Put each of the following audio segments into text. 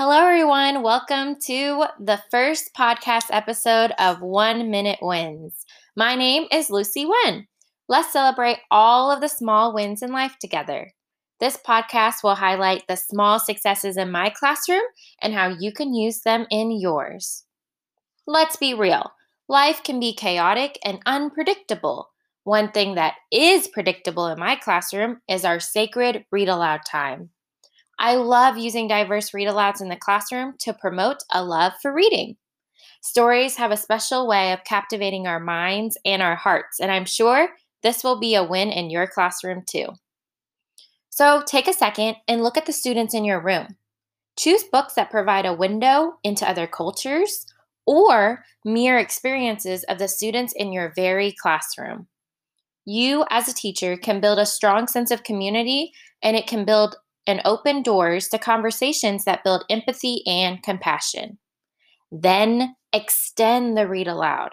Hello, everyone. Welcome to the first podcast episode of 1 Minute Wins. My name is Lucy Wen. Let's celebrate all of the small wins in life together. This podcast will highlight the small successes in my classroom and how you can use them in yours. Let's be real. Life can be chaotic and unpredictable. One thing that is predictable in my classroom is our sacred read aloud time. I love using diverse read alouds in the classroom to promote a love for reading. Stories have a special way of captivating our minds and our hearts, and I'm sure this will be a win in your classroom too. So take a second and look at the students in your room. Choose books that provide a window into other cultures or mirror experiences of the students in your very classroom. You, as a teacher, can build a strong sense of community, and it can build and open doors to conversations that build empathy and compassion. Then extend the read aloud.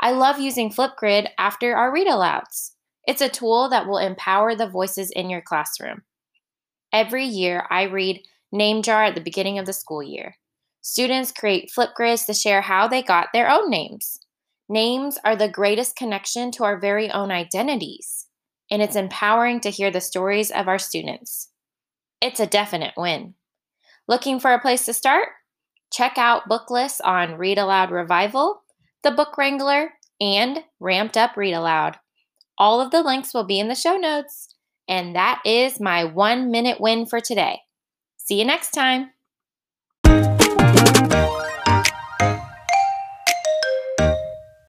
I love using Flipgrid after our read alouds. It's a tool that will empower the voices in your classroom. Every year, I read Name Jar at the beginning of the school year. Students create Flipgrids to share how they got their own names. Names are the greatest connection to our very own identities, and it's empowering to hear the stories of our students. It's a definite win. Looking for a place to start? Check out book lists on Read Aloud Revival, The Book Wrangler, and Ramped Up Read Aloud. All of the links will be in the show notes. And that is my 1 minute win for today. See you next time.